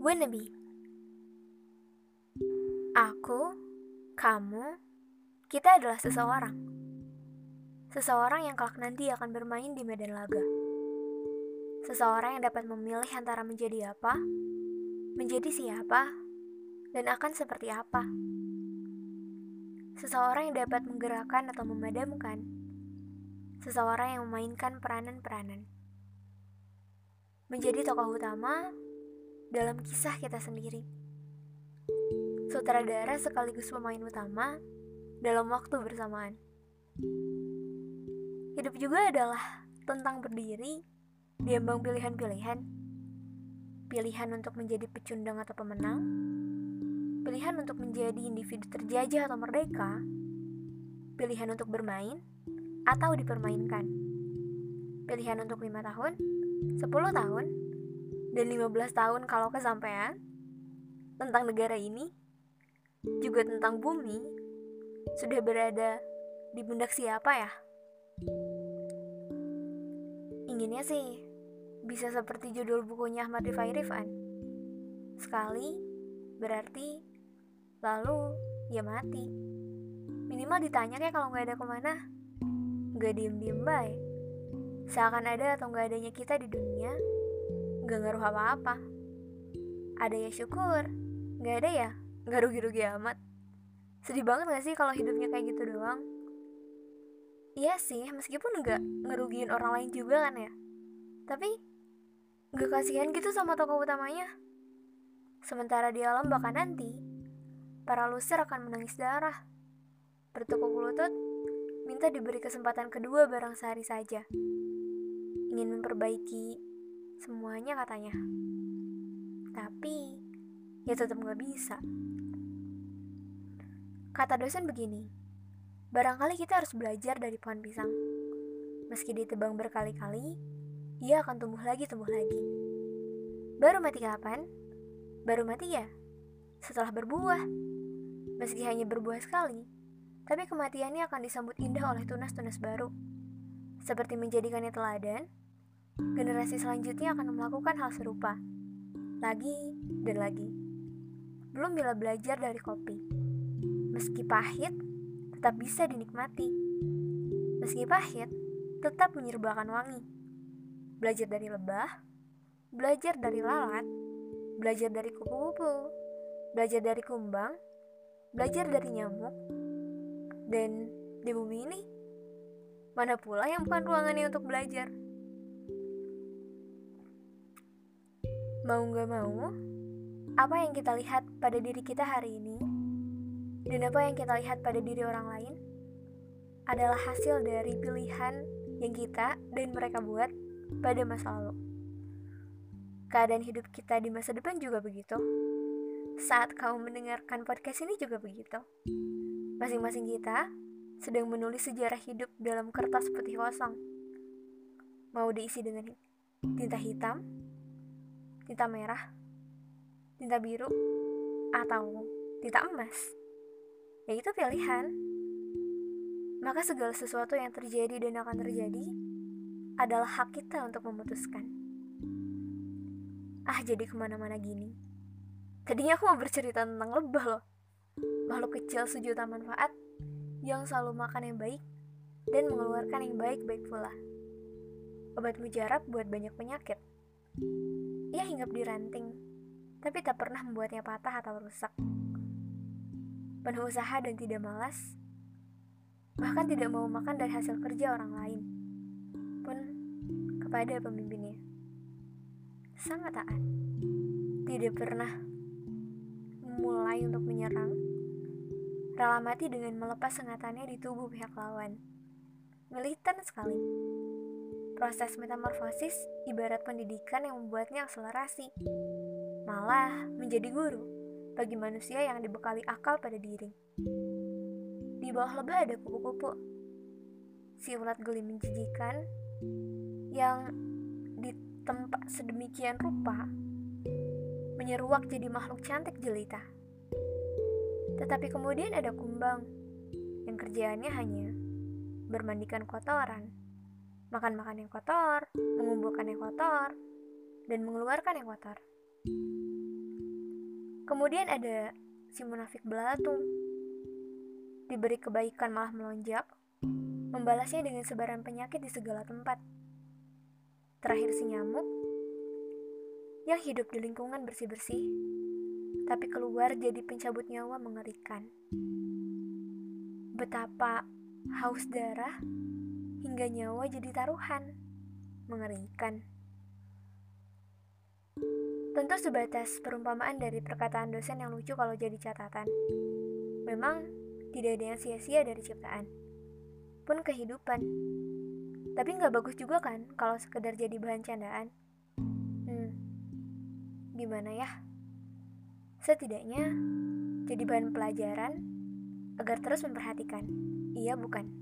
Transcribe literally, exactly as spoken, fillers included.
Winnaby. Aku, kamu, kita adalah seseorang. Seseorang yang kelak nanti akan bermain di medan laga. Seseorang yang dapat memilih antara menjadi apa, menjadi siapa, dan akan seperti apa. Seseorang yang dapat menggerakkan atau memadamkan. Seseorang yang memainkan peranan-peranan. Menjadi tokoh utama dalam kisah kita sendiri, sutradara sekaligus pemain utama dalam waktu bersamaan. Hidup juga adalah tentang berdiri di ambang pilihan-pilihan, pilihan untuk menjadi pecundang atau pemenang, pilihan untuk menjadi individu terjajah atau merdeka, pilihan untuk bermain atau dipermainkan, pilihan untuk lima tahun, sepuluh tahun, dan lima belas tahun kalau kesampaian. Tentang negara ini, juga tentang bumi, sudah berada di pundak siapa ya? Inginnya sih bisa seperti judul bukunya Ahmad Rifai Rifan, sekali berarti, lalu ya mati. Minimal ditanya kayak kalau gak ada kemana, gak diem-diem baik. Seakan ada atau gak adanya kita di dunia, gak ngaruh apa-apa. Ada ya syukur, nggak ada ya, nggak rugi-rugi amat. Sedih banget nggak sih kalau hidupnya kayak gitu doang? Iya sih, meskipun nggak ngerugiin orang lain juga kan ya. Tapi nggak kasihan gitu sama tokoh utamanya. Sementara di alam bahkan nanti, para loser akan menangis darah, bertukuk lutut, minta diberi kesempatan kedua barang sehari saja. Ingin memperbaiki semuanya katanya. Tapi ya tetap gak bisa. Kata dosen begini, barangkali kita harus belajar dari pohon pisang. Meski ditebang berkali-kali, ia akan tumbuh lagi, tumbuh lagi. Baru mati kapan? Baru mati ya setelah berbuah. Meski hanya berbuah sekali, tapi kematiannya akan disambut indah oleh tunas-tunas baru. Seperti menjadikannya teladan, generasi selanjutnya akan melakukan hal serupa lagi dan lagi. Belum bila belajar dari kopi, meski pahit, tetap bisa dinikmati. Meski pahit, tetap menyerbakan wangi. Belajar dari lebah, belajar dari lalat, belajar dari kupu-kupu, belajar dari kumbang, belajar dari nyamuk. Dan di bumi ini, mana pula yang bukan ruangannya untuk belajar. Mau gak mau, apa yang kita lihat pada diri kita hari ini dan apa yang kita lihat pada diri orang lain adalah hasil dari pilihan yang kita dan mereka buat pada masa lalu. Keadaan hidup kita di masa depan juga begitu. Saat kamu mendengarkan podcast ini juga begitu. Masing-masing kita sedang menulis sejarah hidup dalam kertas putih kosong. Mau diisi dengan tinta hitam, tinta merah, tinta biru, atau tinta emas, yaitu pilihan. Maka segala sesuatu yang terjadi dan akan terjadi adalah hak kita untuk memutuskan. Ah, jadi kemana-mana gini. Tadinya aku mau bercerita tentang lebah loh, makhluk kecil sejuta manfaat yang selalu makan yang baik dan mengeluarkan yang baik-baik pula. Obat mujarab buat banyak penyakit. Ia hinggap di ranting, tapi tak pernah membuatnya patah atau rusak. Penuh usaha dan tidak malas, bahkan tidak mau makan dari hasil kerja orang lain pun kepada pemimpinnya. Sangat taat, tidak pernah mulai untuk menyerang, rela mati dengan melepas sengatannya di tubuh pihak lawan. Militan sekali. Proses metamorfosis ibarat pendidikan yang membuatnya akselerasi, malah menjadi guru bagi manusia yang dibekali akal pada diri. Di bawah lebah ada kupu-kupu, si ulat guling menjijikan yang ditempa sedemikian rupa menyeruak jadi makhluk cantik jelita. Tetapi kemudian ada kumbang yang kerjaannya hanya bermandikan kotoran, makan-makan yang kotor, mengumpulkan yang kotor, dan mengeluarkan yang kotor. Kemudian ada si munafik belatung. Diberi kebaikan malah melonjak, membalasnya dengan sebaran penyakit di segala tempat. Terakhir si nyamuk, yang hidup di lingkungan bersih-bersih, tapi keluar jadi pencabut nyawa mengerikan. Betapa haus darah hingga nyawa jadi taruhan, mengerikan. Tentu sebatas perumpamaan dari perkataan dosen yang lucu kalau jadi catatan. Memang tidak ada yang sia-sia dari ciptaan, pun kehidupan. Tapi nggak bagus juga kan kalau sekedar jadi bahan candaan. Hmm, gimana ya? Setidaknya jadi bahan pelajaran agar terus memperhatikan. Iya bukan?